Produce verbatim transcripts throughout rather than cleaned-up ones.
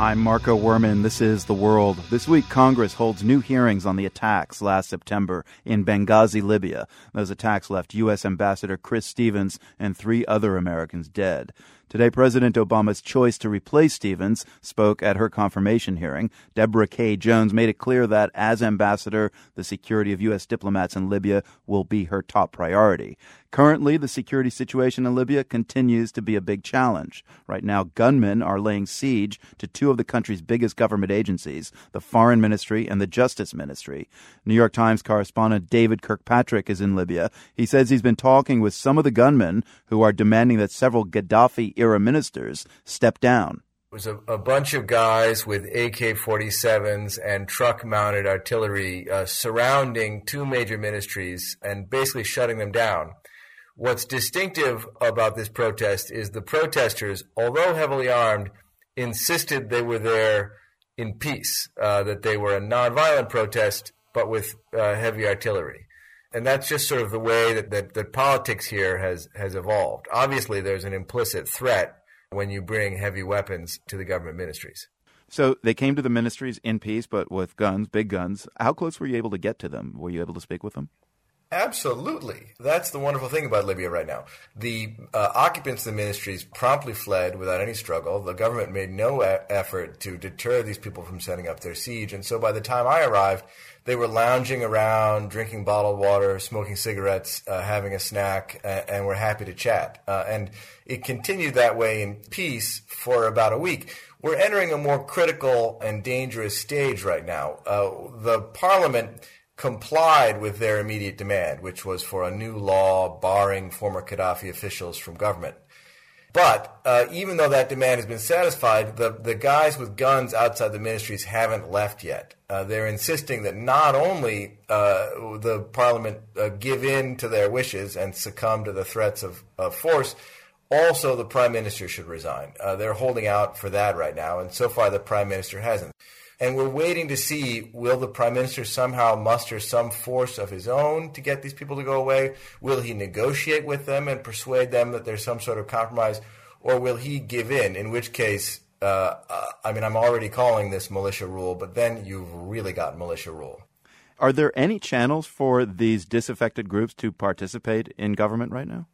I'm Marco Werman. This is The World. This week, Congress holds new hearings on the attacks last September in Benghazi, Libya. Those attacks left U S Ambassador Chris Stevens and three other Americans dead. Today, President Obama's choice to replace Stevens spoke at her confirmation hearing. Deborah K. Jones made it clear that, as ambassador, the security of U S diplomats in Libya will be her top priority. Currently, the security situation in Libya continues to be a big challenge. Right now, gunmen are laying siege to two of the country's biggest government agencies, the Foreign Ministry and the Justice Ministry. New York Times correspondent David Kirkpatrick is in Libya. He says he's been talking with some of the gunmen who are demanding that several Gaddafi-era ministers step down. It was a, a bunch of guys with A K forty-sevens and truck-mounted artillery uh, surrounding two major ministries and basically shutting them down. What's distinctive about this protest is the protesters, although heavily armed, insisted they were there in peace, uh, that they were a nonviolent protest but with uh, heavy artillery. And that's just sort of the way that, that, that politics here has, has evolved. Obviously, there's an implicit threat when you bring heavy weapons to the government ministries. So they came to the ministries in peace, but with guns, big guns. How close were you able to get to them? Were you able to speak with them? Absolutely. That's the wonderful thing about Libya right now. The uh, occupants of the ministries promptly fled without any struggle. The government made no e- effort to deter these people from setting up their siege. And so by the time I arrived, they were lounging around, drinking bottled water, smoking cigarettes, uh, having a snack, uh, and were happy to chat. Uh, and it continued that way in peace for about a week. We're entering a more critical and dangerous stage right now. Uh, the parliament complied with their immediate demand, which was for a new law barring former Gaddafi officials from government. But uh, even though that demand has been satisfied, the, the guys with guns outside the ministries haven't left yet. Uh, they're insisting that not only uh, the parliament uh, give in to their wishes and succumb to the threats of, of force, also the prime minister should resign. Uh, they're holding out for that right now, and so far the prime minister hasn't. And we're waiting to see, will the prime minister somehow muster some force of his own to get these people to go away? Will he negotiate with them and persuade them that there's some sort of compromise? Or will he give in? In which case, uh, I mean, I'm already calling this militia rule, but then you've really got militia rule. Are there any channels for these disaffected groups to participate in government right now?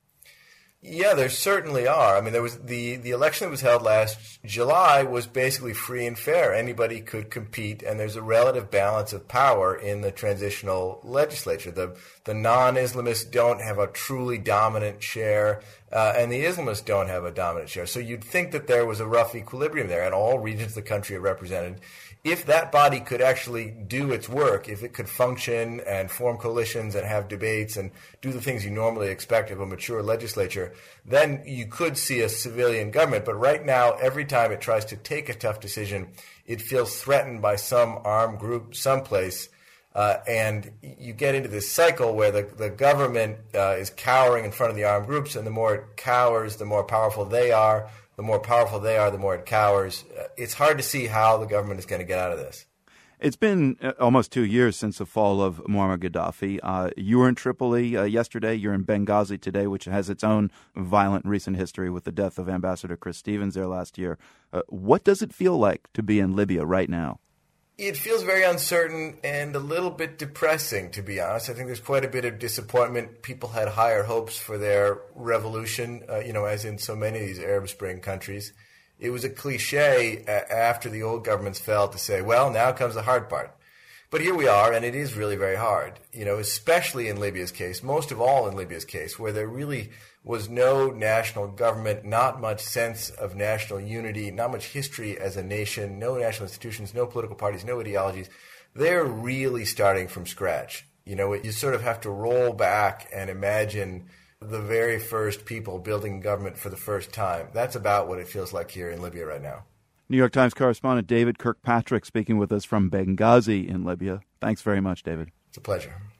Yeah, there certainly are. I mean, there was the, the election that was held last July was basically free and fair. Anybody could compete, and there's a relative balance of power in the transitional legislature. The the non-Islamists don't have a truly dominant share, uh, and the Islamists don't have a dominant share. So you'd think that there was a rough equilibrium there, and all regions of the country are represented. If that body could actually do its work, if it could function and form coalitions and have debates and do the things you normally expect of a mature legislature, then you could see a civilian government. But right now, every time it tries to take a tough decision, it feels threatened by some armed group someplace. Uh, and you get into this cycle where the, the government uh, is cowering in front of the armed groups, and the more it cowers, the more powerful they are. The more powerful they are, the more it cowers. It's hard to see how the government is going to get out of this. It's been almost two years since the fall of Muammar Gaddafi. Uh, you were in Tripoli uh, yesterday. You're in Benghazi today, which has its own violent recent history with the death of Ambassador Chris Stevens there last year. Uh, what does it feel like to be in Libya right now? It feels very uncertain and a little bit depressing, to be honest. I think there's quite a bit of disappointment. People had higher hopes for their revolution, uh, you know, as in so many of these Arab Spring countries. It was a cliche uh, after the old governments fell to say, well, now comes the hard part. But here we are, and it is really very hard, you know, especially in Libya's case, most of all in Libya's case, where there really was no national government, not much sense of national unity, not much history as a nation, no national institutions, no political parties, no ideologies. They're really starting from scratch. You know, you sort of have to roll back and imagine the very first people building government for the first time. That's about what it feels like here in Libya right now. New York Times correspondent David Kirkpatrick speaking with us from Benghazi in Libya. Thanks very much, David. It's a pleasure.